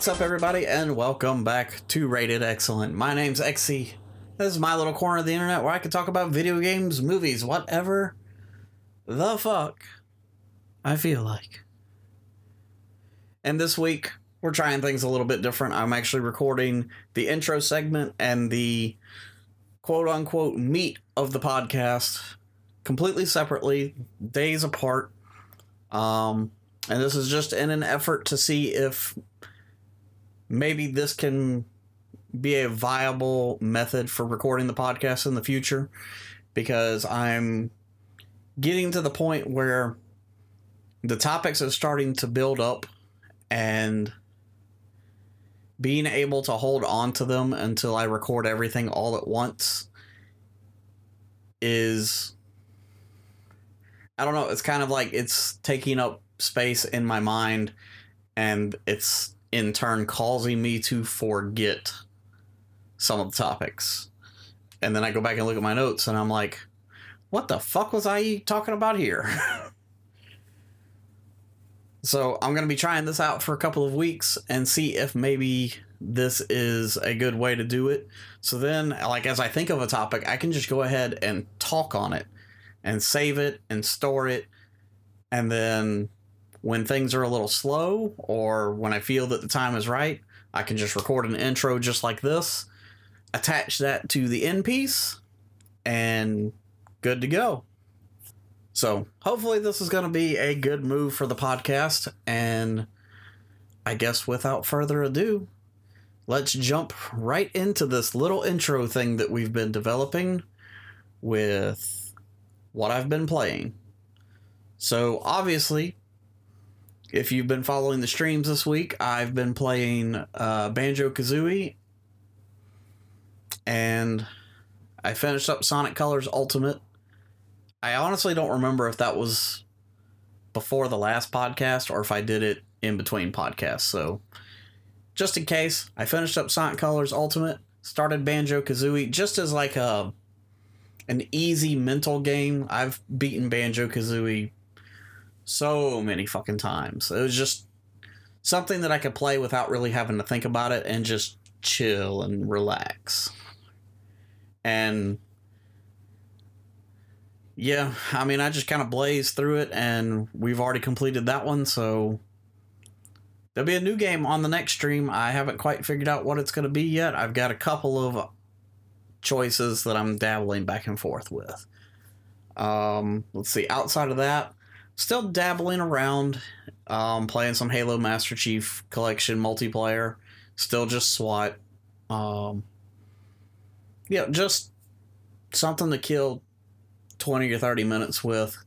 What's up, everybody, and welcome back to Rated Exyllent. My name's Exy. This is my little corner of the internet where I can talk about video games, movies, whatever the fuck I feel like. And this week, we're trying things a little bit different. I'm actually recording the intro segment and the quote-unquote meat of the podcast completely separately, days apart. And this is just in an effort to see if maybe this can be a viable method for recording the podcast in the future, because I'm getting to the point where the topics are starting to build up and being able to hold on to them until I record everything all at once is, I don't know, it's kind of like it's taking up space in my mind, and it's in turn causing me to forget some of the topics. And then I go back and look at my notes and I'm like, what the fuck was I talking about here? So I'm going to be trying this out for a couple of weeks and see if maybe this is a good way to do it. So then, like, as I think of a topic, I can just go ahead and talk on it and save it and store it. And then when things are a little slow, or when I feel that the time is right, I can just record an intro just like this, attach that to the end piece, and good to go. So hopefully this is going to be a good move for the podcast, and I guess without further ado, let's jump right into this little intro thing that we've been developing with what I've been playing. So obviously, if you've been following the streams this week, I've been playing Banjo-Kazooie, and I finished up Sonic Colors Ultimate. I honestly don't remember if that was before the last podcast or if I did it in between podcasts. So just in case, I finished up Sonic Colors Ultimate, started Banjo-Kazooie just as like an easy mental game. I've beaten Banjo-Kazooie so many fucking times. It was just something that I could play without really having to think about it and just chill and relax. And yeah, I mean, I just kind of blazed through it, and we've already completed that one, so there'll be a new game on the next stream. I haven't quite figured out what it's going to be yet. I've got a couple of choices that I'm dabbling back and forth with. Let's see, outside of that, still dabbling around, playing some Halo Master Chief Collection multiplayer. Still just SWAT. Yeah, just something to kill 20 or 30 minutes with.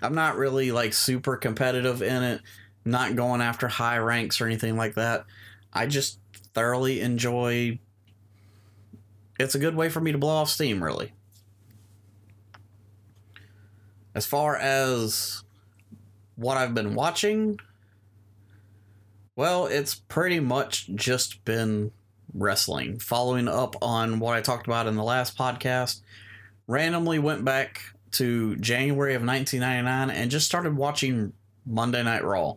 I'm not really like super competitive in it. Not going after high ranks or anything like that. I just thoroughly enjoy. It's a good way for me to blow off steam, really. As far as what I've been watching, well, it's pretty much just been wrestling. Following up on what I talked about in the last podcast, randomly went back to January of 1999 and just started watching Monday Night Raw.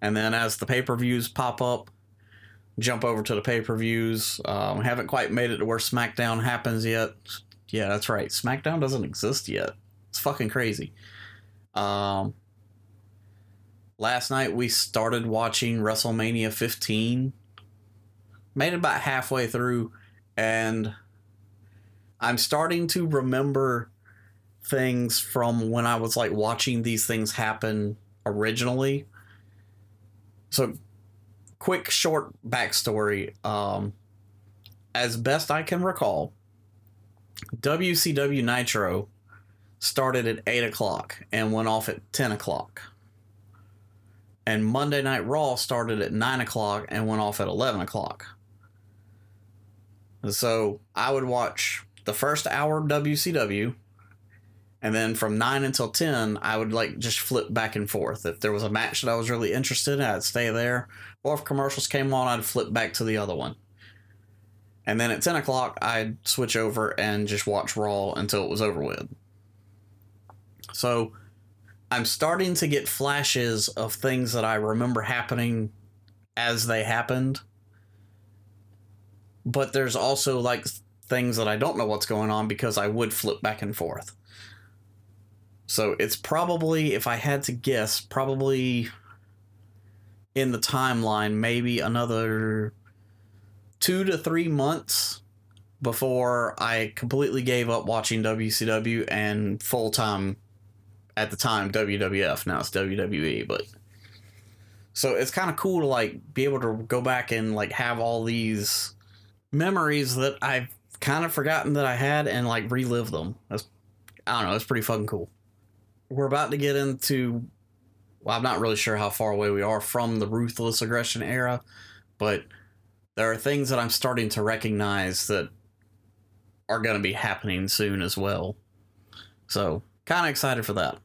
And then as the pay-per-views pop up, jump over to the pay-per-views. Haven't quite made it to where SmackDown happens yet. Yeah, that's right. SmackDown doesn't exist yet. It's fucking crazy. Last night we started watching WrestleMania 15. Made it about halfway through, and I'm starting to remember things from when I was like watching these things happen originally. So, quick short backstory. As best I can recall, WCW Nitro started at 8 o'clock and went off at 10 o'clock. And Monday Night Raw started at 9 o'clock and went off at 11 o'clock. And so I would watch the first hour of WCW, and then from 9 until 10, I would like just flip back and forth. If there was a match that I was really interested in, I'd stay there. Or if commercials came on, I'd flip back to the other one. And then at 10 o'clock, I'd switch over and just watch Raw until it was over with. So I'm starting to get flashes of things that I remember happening as they happened. But there's also like things that I don't know what's going on because I would flip back and forth. So it's probably, if I had to guess, probably in the timeline, maybe another 2 to 3 months before I completely gave up watching WCW and full-time, at the time, WWF. Now it's WWE, but... So it's kind of cool to, like, be able to go back and, like, have all these memories that I've kind of forgotten that I had and, like, relive them. That's, I don't know, it's pretty fucking cool. We're about to get into... Well, I'm not really sure how far away we are from the Ruthless Aggression era, but there are things that I'm starting to recognize that are going to be happening soon as well. So, kind of excited for that.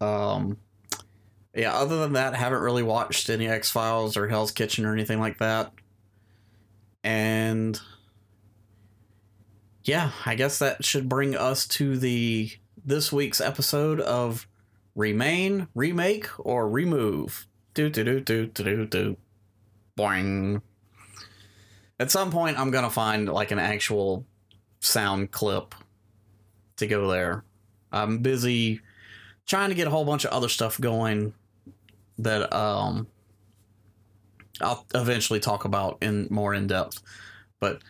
Yeah, other than that, haven't really watched any X-Files or Hell's Kitchen or anything like that. And yeah, I guess that should bring us to the this week's episode of Remain, Remake, or Remove. Do-do-do-do-do-do-do. Boing. At some point, I'm going to find like an actual sound clip to go there. I'm busy trying to get a whole bunch of other stuff going that I'll eventually talk about in more in depth. But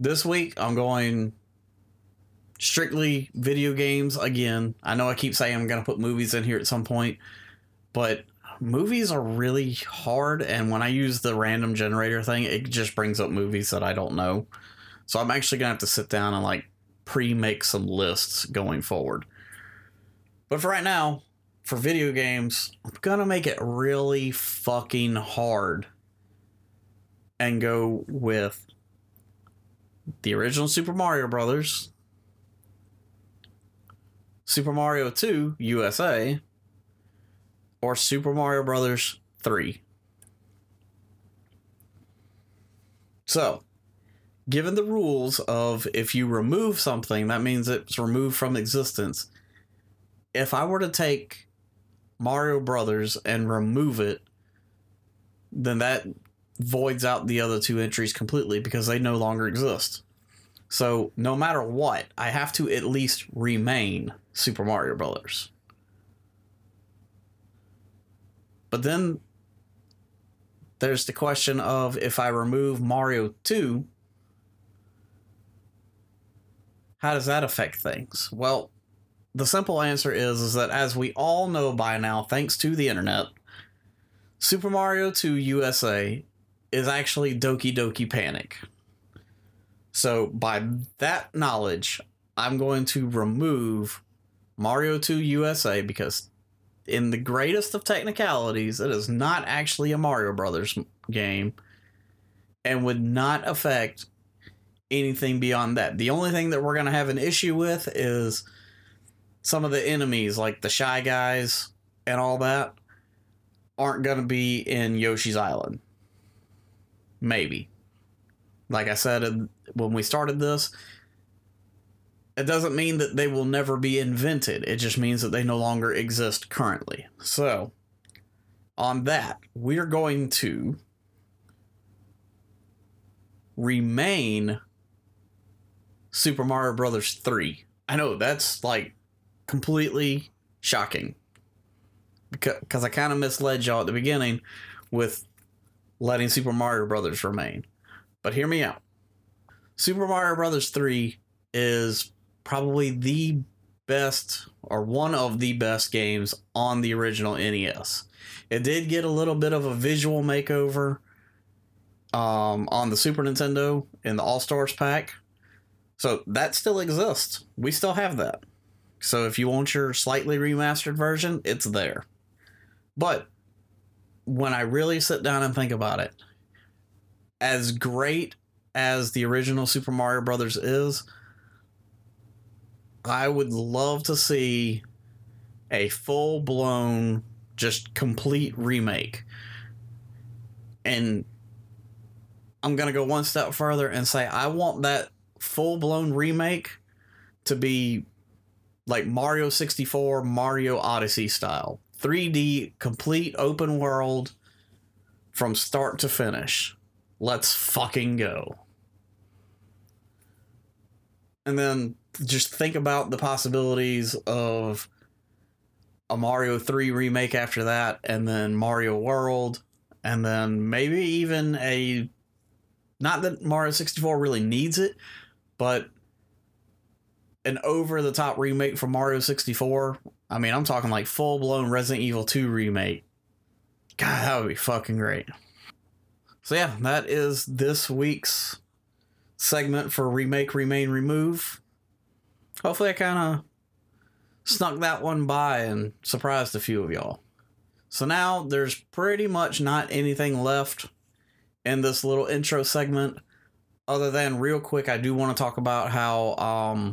this week, I'm going strictly video games again. I know I keep saying I'm going to put movies in here at some point, but movies are really hard. And when I use the random generator thing, it just brings up movies that I don't know. So I'm actually going to have to sit down and like pre-make some lists going forward. But for right now, for video games, I'm going to make it really fucking hard and go with the original Super Mario Brothers, Super Mario 2 USA, or Super Mario Brothers 3. So, given the rules of if you remove something, that means it's removed from existence. If I were to take Mario Brothers and remove it, then that voids out the other two entries completely because they no longer exist. So no matter what, I have to at least remain Super Mario Brothers. But then there's the question of if I remove Mario 2, how does that affect things? Well, the simple answer is that as we all know by now, thanks to the internet, Super Mario 2 USA is actually Doki Doki Panic. So by that knowledge, I'm going to remove Mario 2 USA because in the greatest of technicalities, it is not actually a Mario Brothers game and would not affect anything beyond that. The only thing that we're going to have an issue with is some of the enemies, like the Shy Guys and all that, aren't going to be in Yoshi's Island. Maybe. Like I said when we started this, it doesn't mean that they will never be invented. It just means that they no longer exist currently. So, on that, we're going to remain Super Mario Brothers 3. I know that's like completely shocking because I kind of misled y'all at the beginning with letting Super Mario Brothers remain. But hear me out. Super Mario Brothers 3 is probably the best or one of the best games on the original NES. It did get a little bit of a visual makeover on the Super Nintendo in the All-Stars pack. So that still exists. We still have that. So if you want your slightly remastered version, it's there. But when I really sit down and think about it, as great as the original Super Mario Brothers is, I would love to see a full-blown, just complete remake. And I'm going to go one step further and say I want that full-blown remake to be like Mario 64, Mario Odyssey style. 3D, complete open world from start to finish. Let's fucking go. And then just think about the possibilities of a Mario 3 remake after that, and then Mario World, and then maybe even a... Not that Mario 64 really needs it, but an over-the-top remake for Mario 64. I mean, I'm talking like full-blown Resident Evil 2 remake. God, that would be fucking great. So yeah, that is this week's segment for Remake, Remain, Remove. Hopefully I kind of snuck that one by and surprised a few of y'all. So now there's pretty much not anything left in this little intro segment, other than real quick, I do want to talk about how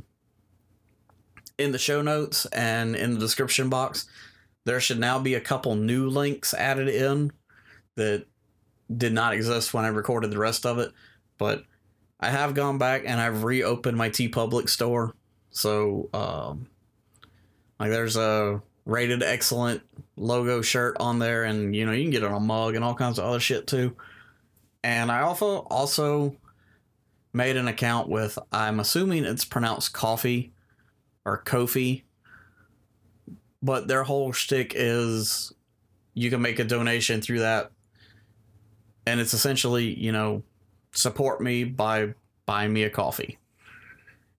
in the show notes and in the description box, there should now be a couple new links added in that did not exist when I recorded the rest of it. But I have gone back and I've reopened my TeePublic store. So like there's a Rated Exyllent logo shirt on there, and you know, you can get it on a mug and all kinds of other shit too. And I also made an account with, I'm assuming it's pronounced Ko-fi or Ko-fi, but their whole shtick is you can make a donation through that. And it's essentially, you know, support me by buying me a coffee.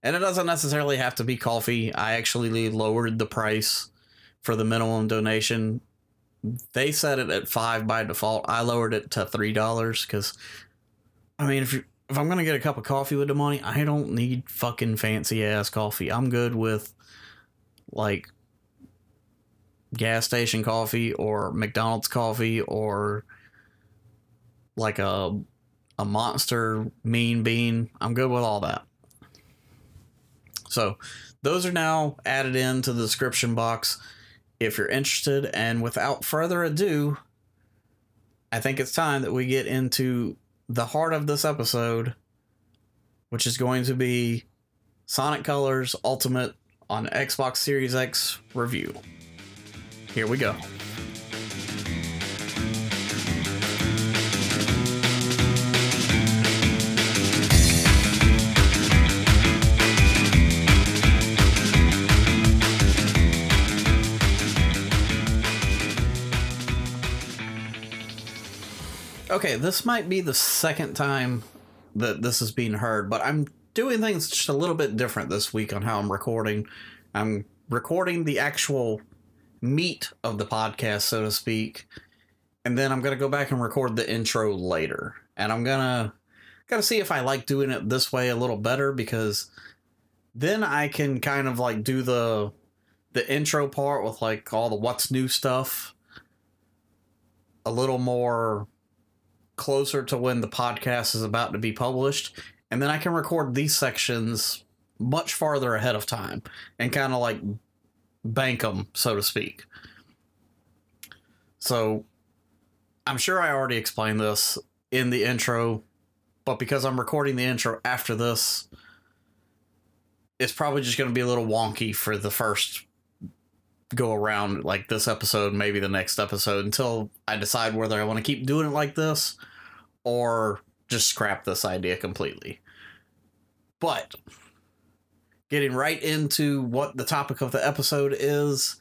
And it doesn't necessarily have to be coffee. I actually lowered the price for the minimum donation. They set it at $5 by default. I lowered it to $3 because, I mean, if I'm going to get a cup of coffee with the money, I don't need fucking fancy ass coffee. I'm good with like gas station coffee or McDonald's coffee or like a Monster Mean Bean. I'm good with all that. So those are now added into the description box if you're interested. And without further ado, I think it's time that we get into the heart of this episode, which is going to be Sonic Colors Ultimate on Xbox Series X review. Here we go. Okay, this might be the second time that this is being heard, but I'm doing things just a little bit different this week on how I'm recording. I'm recording the actual meat of the podcast, so to speak, and then I'm going to go back and record the intro later. And I'm going to see if I like doing it this way a little better, because then I can kind of like do the intro part with like all the what's new stuff a little more closer to when the podcast is about to be published, and then I can record these sections much farther ahead of time and kind of like bank them, so to speak. So I'm sure I already explained this in the intro, but because I'm recording the intro after this, it's probably just going to be a little wonky for the first go around, like this episode, maybe the next episode, until I decide whether I want to keep doing it like this or just scrap this idea completely. But getting right into what the topic of the episode is,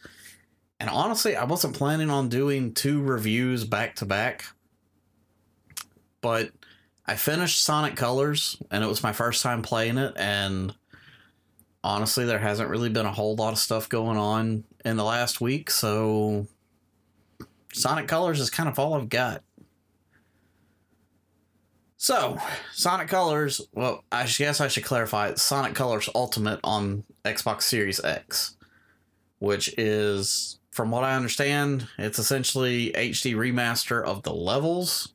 and honestly, I wasn't planning on doing two reviews back to back, but I finished Sonic Colors and it was my first time playing it, and honestly, there hasn't really been a whole lot of stuff going on in the last week, so Sonic Colors is kind of all I've got. So, Sonic Colors, well, I guess I should clarify, it's Sonic Colors Ultimate on Xbox Series X, which is, from what I understand, it's essentially HD remaster of the levels,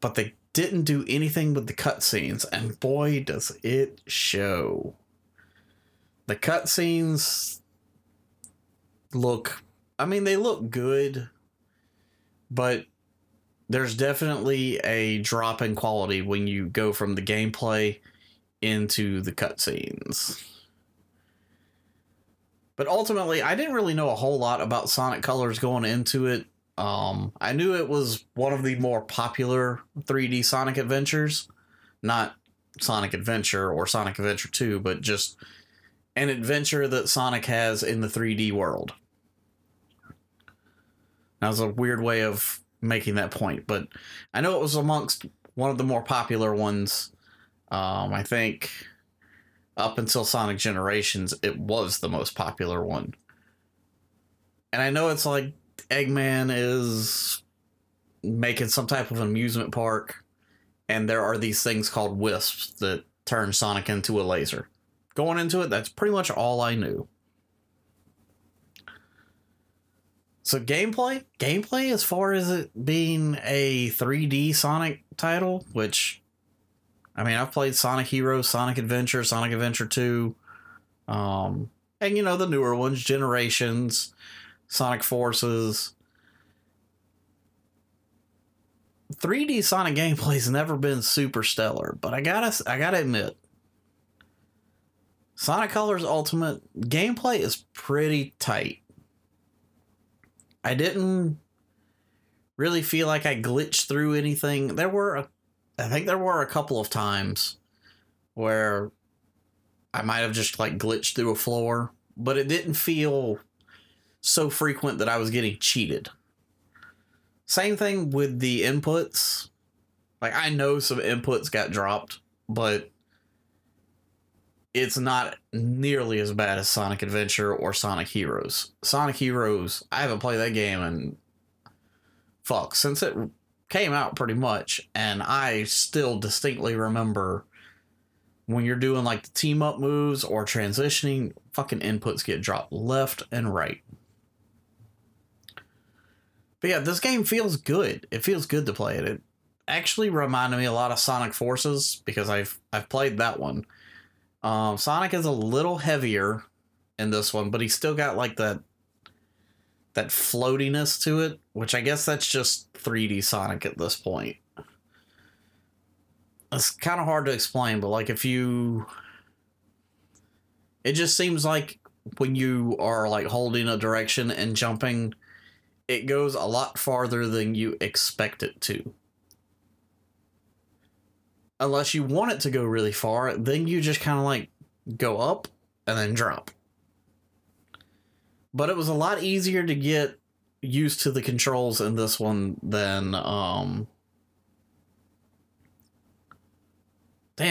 but they didn't do anything with the cutscenes, and boy, does it show. The cutscenes look, I mean, they look good, but there's definitely a drop in quality when you go from the gameplay into the cutscenes. But ultimately, I didn't really know a whole lot about Sonic Colors going into it. I knew it was one of the more popular 3D Sonic adventures, not Sonic Adventure or Sonic Adventure 2, but just an adventure that Sonic has in the 3D world. That was a weird way of making that point, but I know it was amongst one of the more popular ones. I think up until Sonic Generations, it was the most popular one. And I know it's like Eggman is making some type of amusement park, and there are these things called wisps that turn Sonic into a laser. Going into it, that's pretty much all I knew. So gameplay, as far as it being a 3D Sonic title, which, I mean, I've played Sonic Heroes, Sonic Adventure, Sonic Adventure 2, and, you know, the newer ones, Generations, Sonic Forces. 3D Sonic gameplay's never been super stellar, but I gotta admit, Sonic Colors Ultimate gameplay is pretty tight. I didn't really feel like I glitched through anything. I think there were a couple of times where I might have just like glitched through a floor, but it didn't feel so frequent that I was getting cheated. Same thing with the inputs. Like, I know some inputs got dropped, but it's not nearly as bad as Sonic Adventure or Sonic Heroes. Sonic Heroes, I haven't played that game in, fuck, since it came out pretty much, and I still distinctly remember when you're doing like the team up moves or transitioning, fucking inputs get dropped left and right. But yeah, this game feels good. It feels good to play it. It actually reminded me a lot of Sonic Forces because I've played that one. Sonic is a little heavier in this one, but he's still got like that floatiness to it, which I guess that's just 3D Sonic at this point. It's kind of hard to explain, but like it just seems like when you are like holding a direction and jumping, it goes a lot farther than you expect it to. Unless you want it to go really far, then you just kind of like go up and then drop. But it was a lot easier to get used to the controls in this one than... Damn,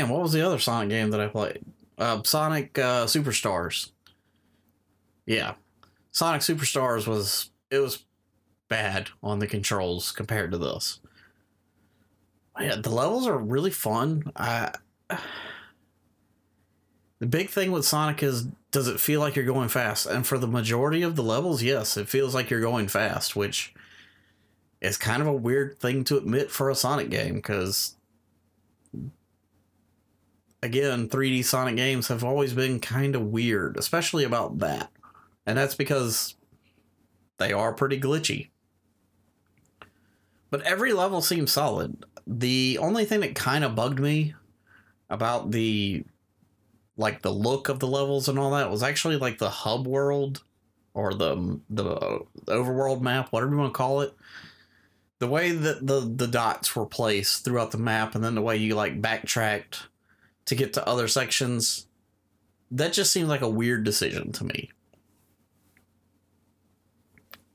what was the other Sonic game that I played? Sonic Superstars. Yeah. Sonic Superstars was bad on the controls compared to this. Yeah, the levels are really fun. The big thing with Sonic is, does it feel like you're going fast? And for the majority of the levels, yes, it feels like you're going fast, which is kind of a weird thing to admit for a Sonic game because, again, 3D Sonic games have always been kind of weird, especially about that. And that's because they are pretty glitchy. But every level seems solid. The only thing that kind of bugged me about the look of the levels and all that was actually like the hub world or the overworld map, whatever you want to call it. The way that the dots were placed throughout the map and then the way you like backtracked to get to other sections, that just seemed like a weird decision to me.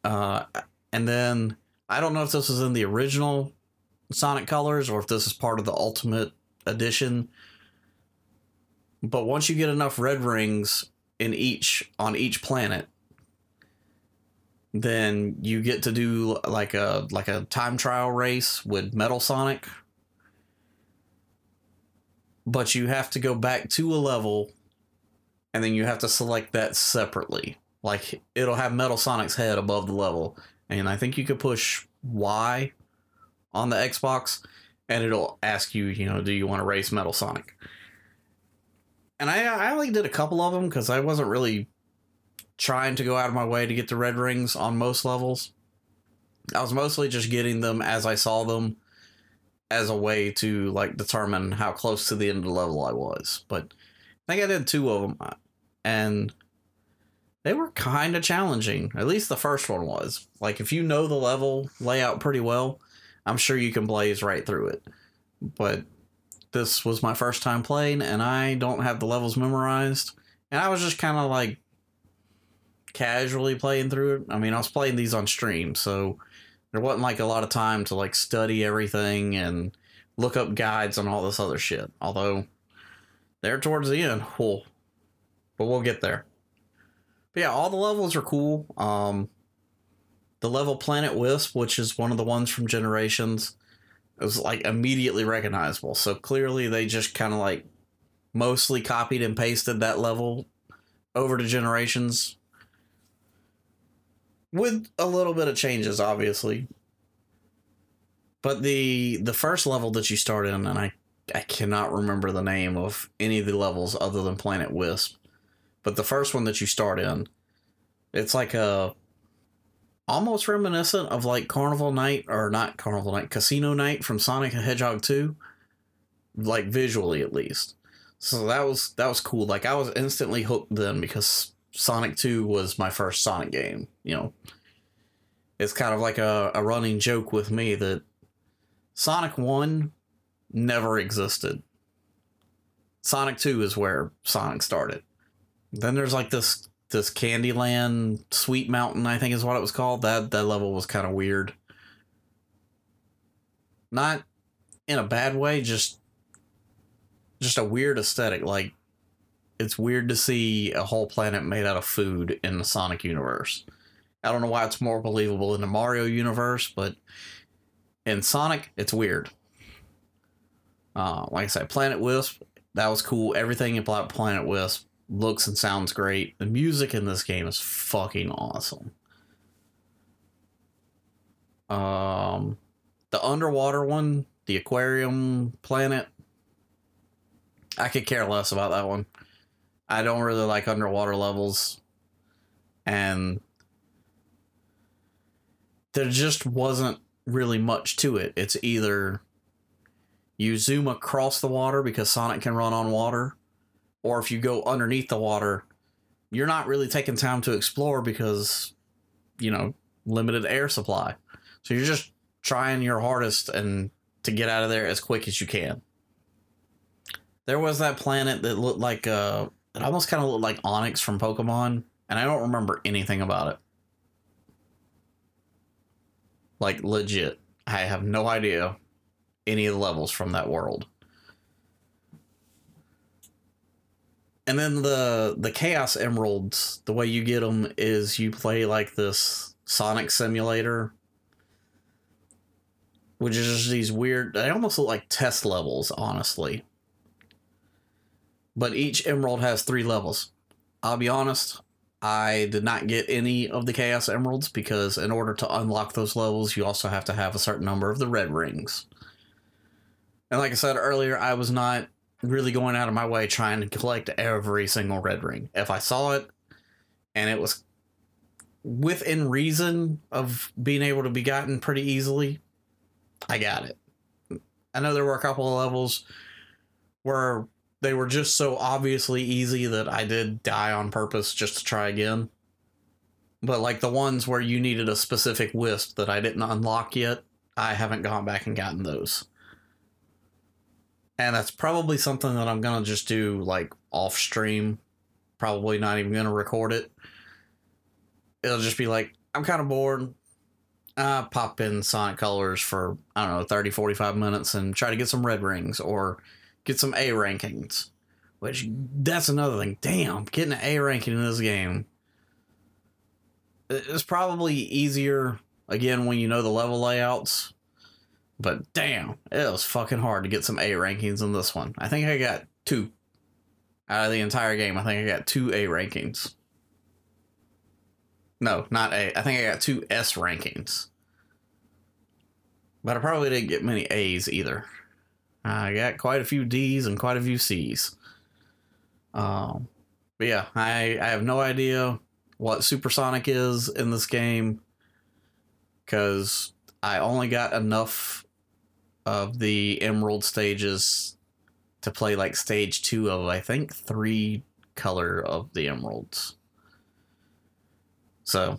And then I don't know if this was in the original Sonic Colors or if this is part of the Ultimate Edition, but once you get enough red rings on each planet, then you get to do like a time trial race with Metal Sonic. But you have to go back to a level and then you have to select that separately. Like, it'll have Metal Sonic's head above the level. And I think you could push Y on the Xbox, and it'll ask you, you know, do you want to race Metal Sonic? And I only did a couple of them because I wasn't really trying to go out of my way to get the red rings on most levels. I was mostly just getting them as I saw them as a way to, like, determine how close to the end of the level I was. But I think I did two of them, and they were kind of challenging. At least the first one was. Like, if you know the level layout pretty well, I'm sure you can blaze right through it. But this was my first time playing, and I don't have the levels memorized. And I was just kind of, like, casually playing through it. I mean, I was playing these on stream, so there wasn't, like, a lot of time to, like, study everything and look up guides and all this other shit. Although, they're towards the end. Cool. But we'll get there. But yeah, all the levels are cool. The level Planet Wisp, which is one of the ones from Generations, is like immediately recognizable. So clearly they just kind of like mostly copied and pasted that level over to Generations with a little bit of changes, obviously. But the first level that you start in, and I cannot remember the name of any of the levels other than Planet Wisp. But the first one that you start in, it's like a almost reminiscent of like Carnival Night, or not Carnival Night, Casino Night from Sonic the Hedgehog 2, like visually at least. So that was cool. Like I was instantly hooked then because Sonic 2 was my first Sonic game. You know, it's kind of like a running joke with me that Sonic 1 never existed. Sonic 2 is where Sonic started. Then there's like this Candyland, Sweet Mountain, I think is what it was called. That level was kind of weird. Not in a bad way, just a weird aesthetic. Like, it's weird to see a whole planet made out of food in the Sonic universe. I don't know why it's more believable in the Mario universe, but in Sonic, it's weird. Like I said, Planet Wisp, that was cool. Everything about Planet Wisp looks and sounds great. The music in this game is fucking awesome. The underwater one, the aquarium planet, I could care less about that one. I don't really like underwater levels. And there just wasn't really much to it. It's either you zoom across the water because Sonic can run on water, or if you go underneath the water, you're not really taking time to explore because, you know, limited air supply. So you're just trying your hardest and to get out of there as quick as you can. There was that planet that looked like, it almost kind of looked like Onix from Pokemon, and I don't remember anything about it. Like, legit. I have no idea any of the levels from that world. And then the Chaos Emeralds, the way you get them is you play like this Sonic simulator, which is just these weird, they almost look like test levels, honestly. But each emerald has 3 levels. I'll be honest, I did not get any of the Chaos Emeralds because in order to unlock those levels, you also have to have a certain number of the red rings. And like I said earlier, I was not really going out of my way trying to collect every single red ring. If I saw it and it was within reason of being able to be gotten pretty easily, I got it. I know there were a couple of levels where they were just so obviously easy that I did die on purpose just to try again. But like the ones where you needed a specific wisp that I didn't unlock yet, I haven't gone back and gotten those. And that's probably something that I'm going to just do like off stream. Probably not even going to record it. It'll just be like, I'm kind of bored. Pop in Sonic Colors for, I don't know, 30, 45 minutes and try to get some red rings or get some A rankings. Which, that's another thing. Damn, getting an A ranking in this game is probably easier, again, when you know the level layouts. But damn, it was fucking hard to get some A rankings in this one. I think I got 2 out of the entire game. I think I got 2 A rankings. No, not A. I think I got 2 S rankings. But I probably didn't get many A's either. I got quite a few D's and quite a few C's. But yeah, I have no idea what Supersonic is in this game. Because I only got enough of the emerald stages to play like stage 2 of, I think, 3 color of the emeralds. So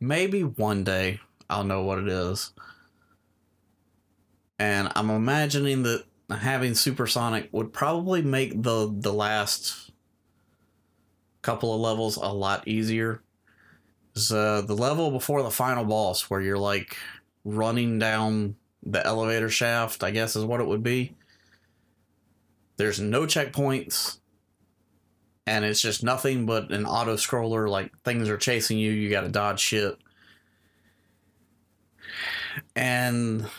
maybe one day I'll know what it is. And I'm imagining that having Supersonic would probably make the last couple of levels a lot easier. So the level before the final boss where you're like running down the elevator shaft, I guess is what it would be. There's no checkpoints. And it's just nothing but an auto-scroller, like things are chasing you, you gotta dodge shit. And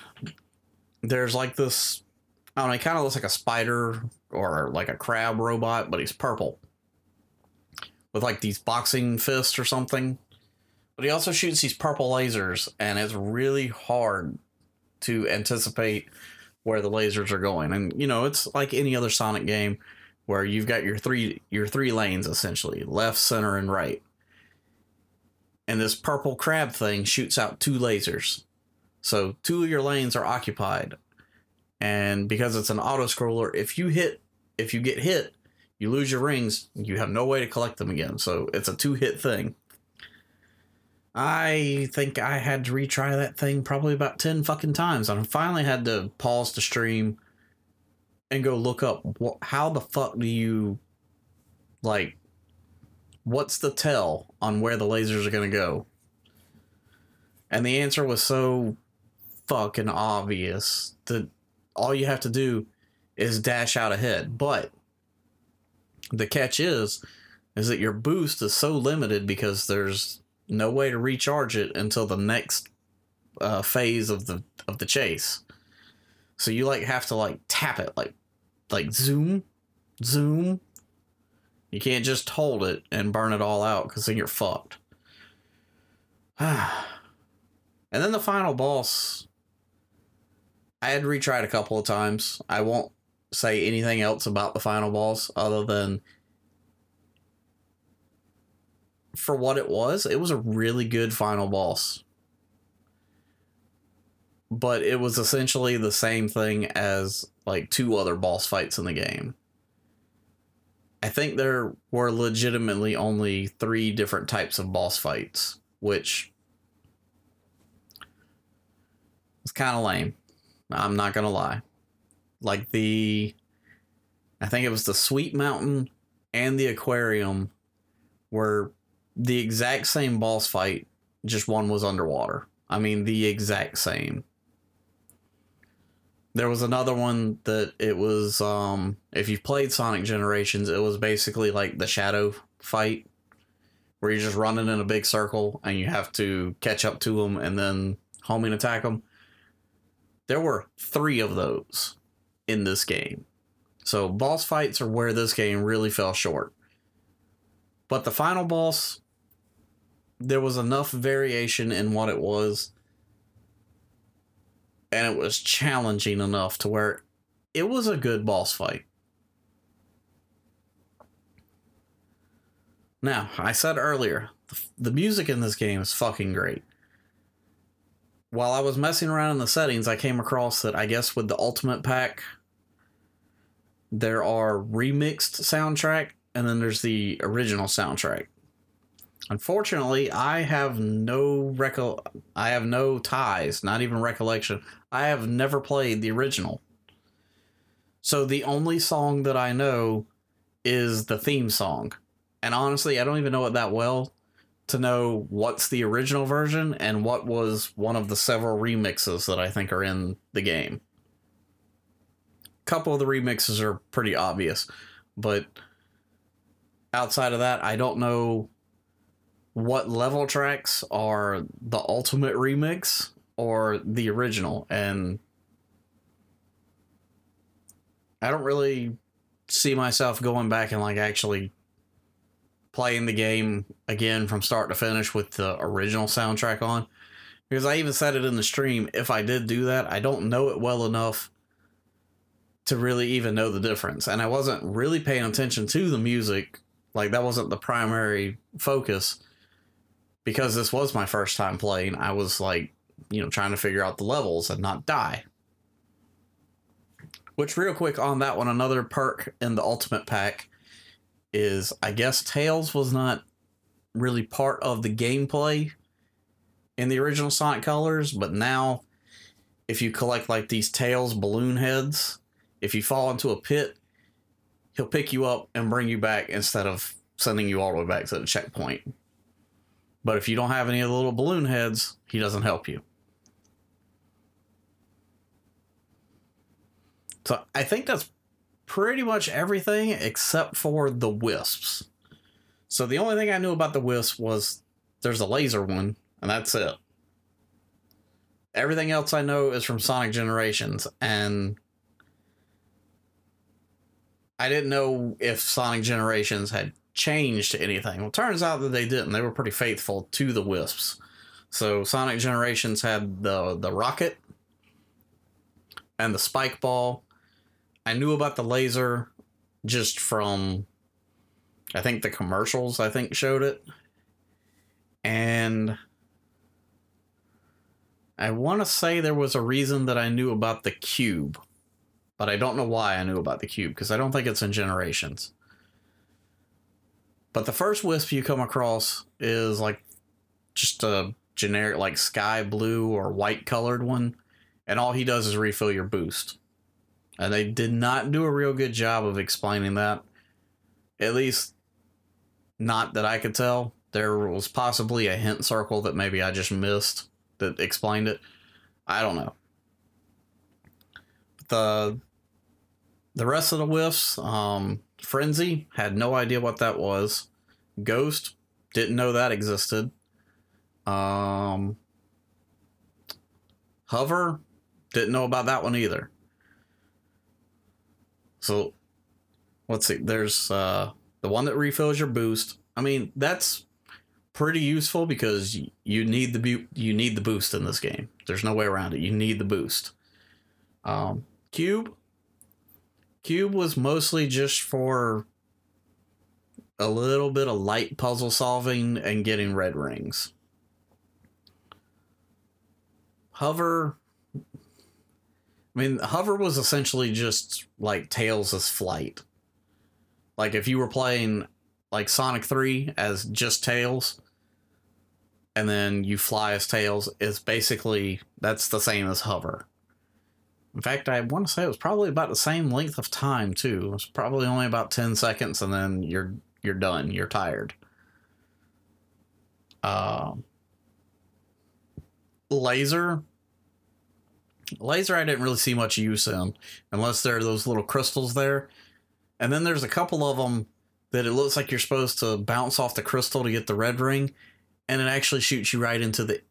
there's like this, I don't know, he kind of looks like a spider or like a crab robot, but he's purple. With like these boxing fists or something. But he also shoots these purple lasers, and it's really hard to anticipate where the lasers are going. And, you know, it's like any other Sonic game, where you've got your three lanes, essentially, left, center, and right. And this purple crab thing shoots out two lasers. So two of your lanes are occupied. And because it's an auto-scroller, if you get hit, you lose your rings, you have no way to collect them again. So it's a two-hit thing. I think I had to retry that thing probably about 10 fucking times. I finally had to pause the stream and go look up how the fuck do you, like, what's the tell on where the lasers are going to go? And the answer was so fucking obvious that all you have to do is dash out ahead. But the catch is that your boost is so limited because there's no way to recharge it until the next phase of the chase. So you like have to like tap it like zoom. You can't just hold it and burn it all out because then you're fucked. And then the final boss, I had retried a couple of times. I won't say anything else about the final boss other than for what it was a really good final boss. But it was essentially the same thing as like two other boss fights in the game. I think there were legitimately only three different types of boss fights, which is kind of lame. I'm not going to lie. Like I think it was the Sweet Mountain and the Aquarium were the exact same boss fight, just one was underwater. I mean, the exact same. There was another one that it was, if you've played Sonic Generations, it was basically like the shadow fight where you're just running in a big circle and you have to catch up to them and then homing attack them. There were three of those in this game. So boss fights are where this game really fell short. But the final boss, there was enough variation in what it was. And it was challenging enough to where it was a good boss fight. Now, I said earlier, the music in this game is fucking great. While I was messing around in the settings, I came across that I guess with the Ultimate Pack, there are remixed soundtrack and then there's the original soundtrack. Unfortunately, I have no ties, not even recollection. I have never played the original. So the only song that I know is the theme song. And honestly, I don't even know it that well to know what's the original version and what was one of the several remixes that I think are in the game. A couple of the remixes are pretty obvious, but outside of that, I don't know what level tracks are the Ultimate Remix or the original. And I don't really see myself going back and like actually playing the game again from start to finish with the original soundtrack on. Because I even said it in the stream, if I did do that, I don't know it well enough to really even know the difference. And I wasn't really paying attention to the music. Like that wasn't the primary focus. Because this was my first time playing, I was like, you know, trying to figure out the levels and not die. Which real quick on that one, another perk in the Ultimate Pack is I guess Tails was not really part of the gameplay in the original Sonic Colors, but now if you collect like these Tails balloon heads, if you fall into a pit, he'll pick you up and bring you back instead of sending you all the way back to the checkpoint. But if you don't have any of the little balloon heads, he doesn't help you. So I think that's pretty much everything except for the Wisps. So the only thing I knew about the Wisps was there's a laser one, and that's it. Everything else I know is from Sonic Generations, and I didn't know if Sonic Generations had changed anything. Well, it turns out that they didn't. They were pretty faithful to the Wisps. So Sonic Generations had the rocket and the spike ball. I knew about the laser just from, I think, the commercials, I think, showed it. And I want to say there was a reason that I knew about the cube, but I don't know why I knew about the cube, because I don't think it's in Generations. But the first Wisp you come across is like just a generic, like sky blue or white colored one. And all he does is refill your boost. And they did not do a real good job of explaining that. At least not that I could tell. There was possibly a hint circle that maybe I just missed that explained it. I don't know. The rest of the Wisps, Frenzy, had no idea what that was. Ghost, didn't know that existed. Hover, didn't know about that one either. So, let's see. There's the one that refills your boost. I mean, that's pretty useful because you need the boost in this game. There's no way around it. You need the boost. Cube was mostly just for a little bit of light puzzle solving and getting red rings. Hover, Hover was essentially just like Tails' flight. Like if you were playing like Sonic 3 as just Tails, and then you fly as Tails, it's basically, that's the same as Hover. In fact, I want to say it was probably about the same length of time too. It was probably only about 10 seconds, and then you're done. You're tired. Laser, I didn't really see much use in, unless there are those little crystals there. And then there's a couple of them that it looks like you're supposed to bounce off the crystal to get the red ring, and it actually shoots you right into the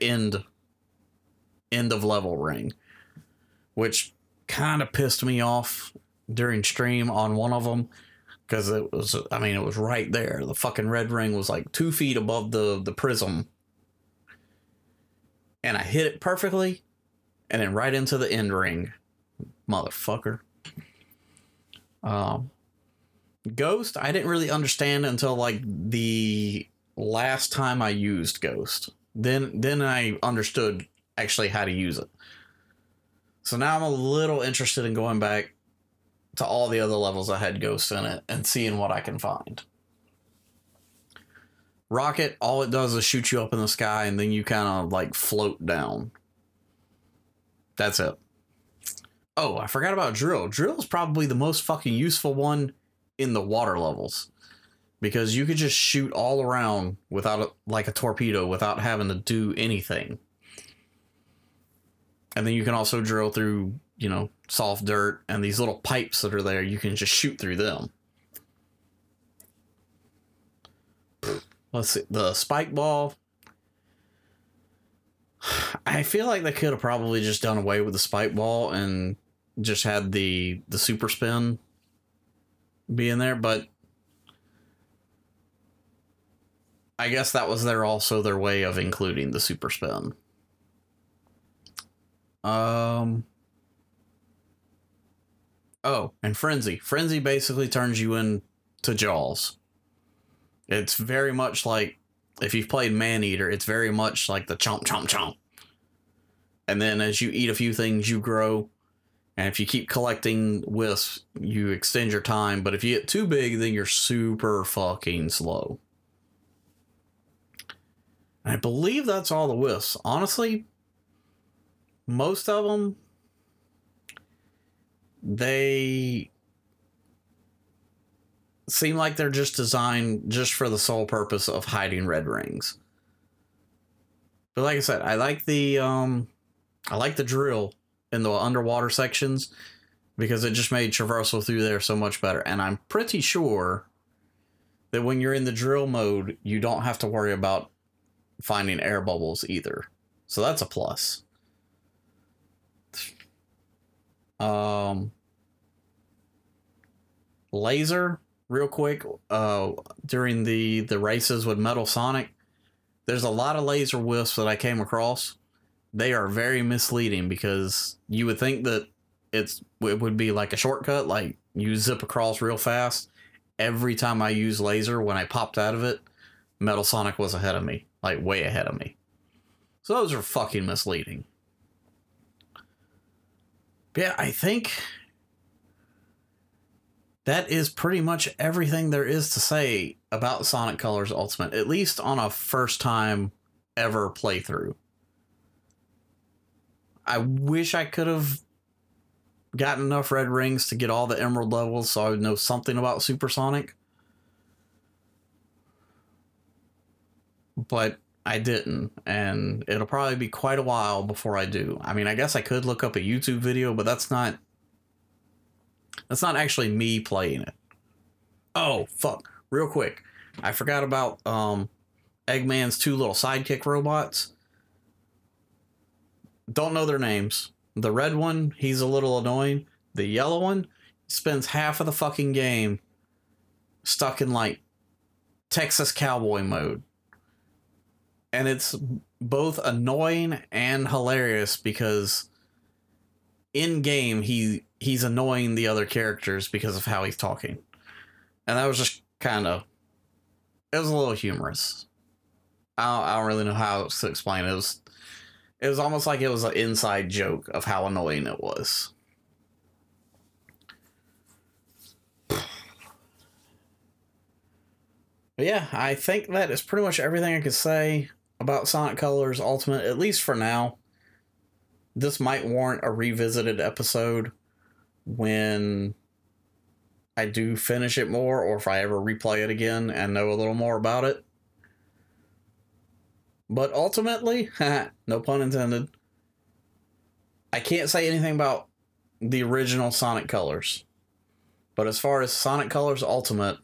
end of level ring, which kind of pissed me off during stream on one of them, because it was right there. The fucking red ring was like 2 feet above the prism, and I hit it perfectly and then right into the end ring, motherfucker. Ghost, I didn't really understand until like the last time I used Ghost. Then I understood actually how to use it. So now I'm a little interested in going back to all the other levels I had Ghost in it and seeing what I can find. Rocket, all it does is shoot you up in the sky and then you kind of like float down. That's it. Oh, I forgot about Drill. Drill is probably the most fucking useful one in the water levels, because you could just shoot all around without like a torpedo, without having to do anything. And then you can also drill through, soft dirt, and these little pipes that are there, you can just shoot through them. Let's see. The spike ball. I feel like they could have probably just done away with the spike ball and just had the super spin be in there, but I guess that was also their way of including the super spin. And Frenzy. Frenzy basically turns you into Jaws. It's very much like, if you've played Maneater, it's very much like the chomp, chomp, chomp. And then as you eat a few things, you grow. And if you keep collecting Wisps, you extend your time. But if you get too big, then you're super fucking slow. I believe that's all the Wisps. Honestly, most of them, they seem like they're just designed just for the sole purpose of hiding red rings. But like I said, I like the drill in the underwater sections because it just made traversal through there so much better. And I'm pretty sure that when you're in the drill mode, you don't have to worry about finding air bubbles either. So that's a plus. Laser, real quick, during the races with Metal Sonic, there's a lot of laser Wisps that I came across. They are very misleading because you would think that it would be like a shortcut, like you zip across real fast. Every time I used laser, when I popped out of it, Metal Sonic was ahead of me, like way ahead of me. So those are fucking misleading. But yeah, I think that is pretty much everything there is to say about Sonic Colors Ultimate, at least on a first time ever playthrough. I wish I could have gotten enough red rings to get all the emerald levels so I would know something about Supersonic. But I didn't, and it'll probably be quite a while before I do. I mean, I guess I could look up a YouTube video, but that's not actually me playing it. Oh, fuck. Real quick. I forgot about Eggman's two little sidekick robots. Don't know their names. The red one, he's a little annoying. The yellow one spends half of the fucking game stuck in like Texas cowboy mode. And it's both annoying and hilarious because in game he's annoying the other characters because of how he's talking. And that was just it was a little humorous. I don't really know how else to explain it. It was almost like it was an inside joke of how annoying it was. But yeah, I think that is pretty much everything I could say about Sonic Colors Ultimate, at least for now. This might warrant a revisited episode when I do finish it more, or if I ever replay it again and know a little more about it. But ultimately, no pun intended, I can't say anything about the original Sonic Colors. But as far as Sonic Colors Ultimate,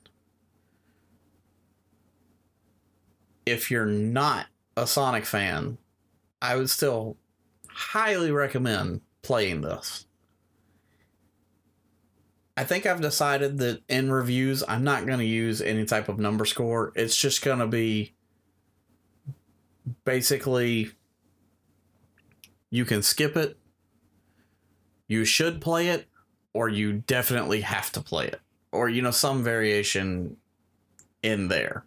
if you're not a Sonic fan, I would still highly recommend playing this. I think I've decided that in reviews, I'm not going to use any type of number score. It's just going to be basically, you can skip it, you should play it, or you definitely have to play it. Or, some variation in there.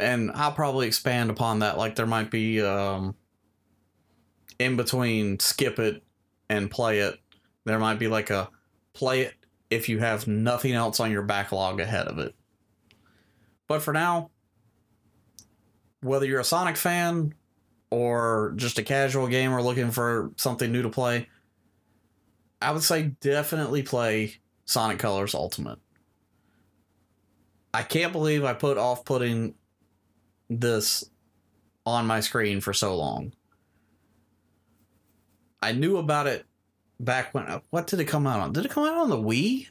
And I'll probably expand upon that. Like, there might be in between skip it and play it, there might be like a play it if you have nothing else on your backlog ahead of it. But for now, whether you're a Sonic fan or just a casual gamer looking for something new to play, I would say definitely play Sonic Colors Ultimate. I can't believe I put off putting this on my screen for so long. I knew about it back when... What did it come out on? Did it come out on the Wii?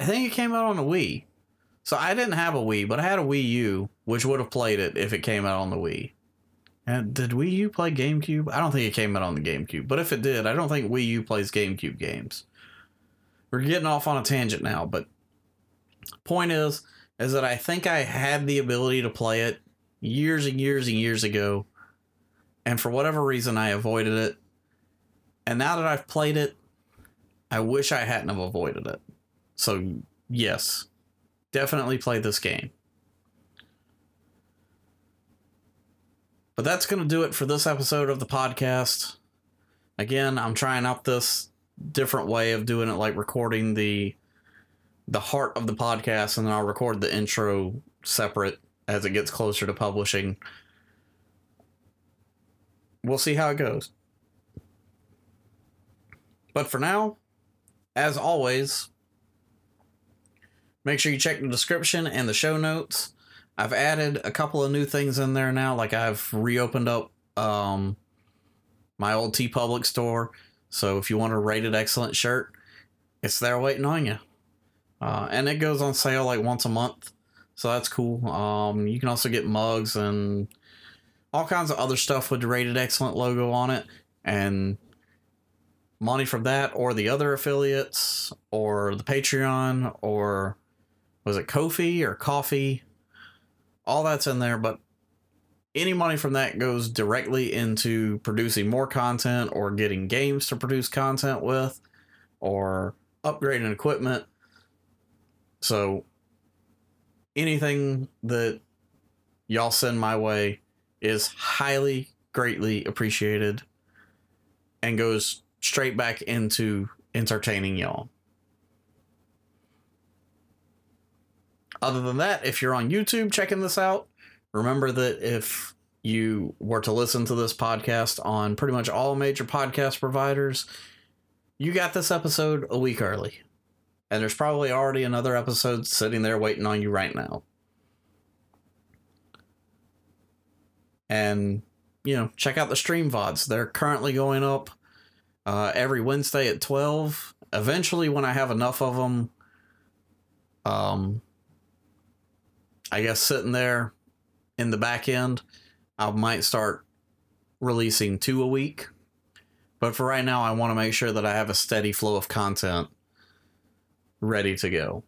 I think it came out on the Wii. So I didn't have a Wii, but I had a Wii U, which would have played it if it came out on the Wii. And did Wii U play GameCube? I don't think it came out on the GameCube, but if it did, I don't think Wii U plays GameCube games. We're getting off on a tangent now, but point is that I think I had the ability to play it years and years and years ago, and for whatever reason, I avoided it. And now that I've played it, I wish I hadn't have avoided it. So, yes. Definitely play this game. But that's going to do it for this episode of the podcast. Again, I'm trying out this different way of doing it, like recording the the heart of the podcast, and then I'll record the intro separate as it gets closer to publishing. We'll see how it goes. But for now, as always, make sure you check the description and the show notes. I've added a couple of new things in there now. Like I've reopened up my old TeePublic store. So if you want a Rated Exyllent shirt, it's there waiting on you. And it goes on sale like once a month. So that's cool. You can also get mugs and all kinds of other stuff with the Rated Exyllent logo on it. And money from that or the other affiliates or the Patreon or was it Ko-fi or Ko-fi? All that's in there, but any money from that goes directly into producing more content or getting games to produce content with or upgrading equipment. So anything that y'all send my way is highly, greatly appreciated and goes straight back into entertaining y'all. Other than that, if you're on YouTube checking this out, remember that if you were to listen to this podcast on pretty much all major podcast providers, you got this episode a week early. And there's probably already another episode sitting there waiting on you right now. And, you know, check out the stream VODs. They're currently going up every Wednesday at 12. Eventually, when I have enough of them, I guess sitting there in the back end, I might start releasing 2 a week. But for right now, I want to make sure that I have a steady flow of content ready to go.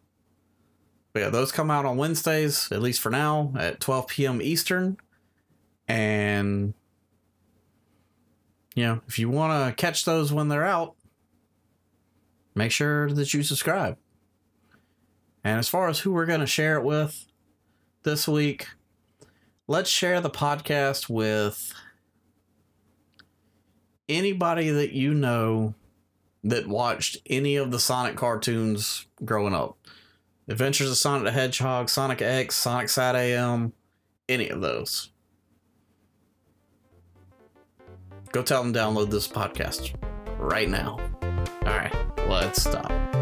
But yeah, those come out on Wednesdays, at least for now, at 12 p.m. Eastern. And, you know, if you want to catch those when they're out, make sure that you subscribe. And as far as who we're going to share it with this week, let's share the podcast with anybody that you know that watched any of the Sonic cartoons growing up. Adventures of Sonic the Hedgehog, Sonic X, Sonic Side AM, any of those. Go tell them to download this podcast right now. All right, let's stop.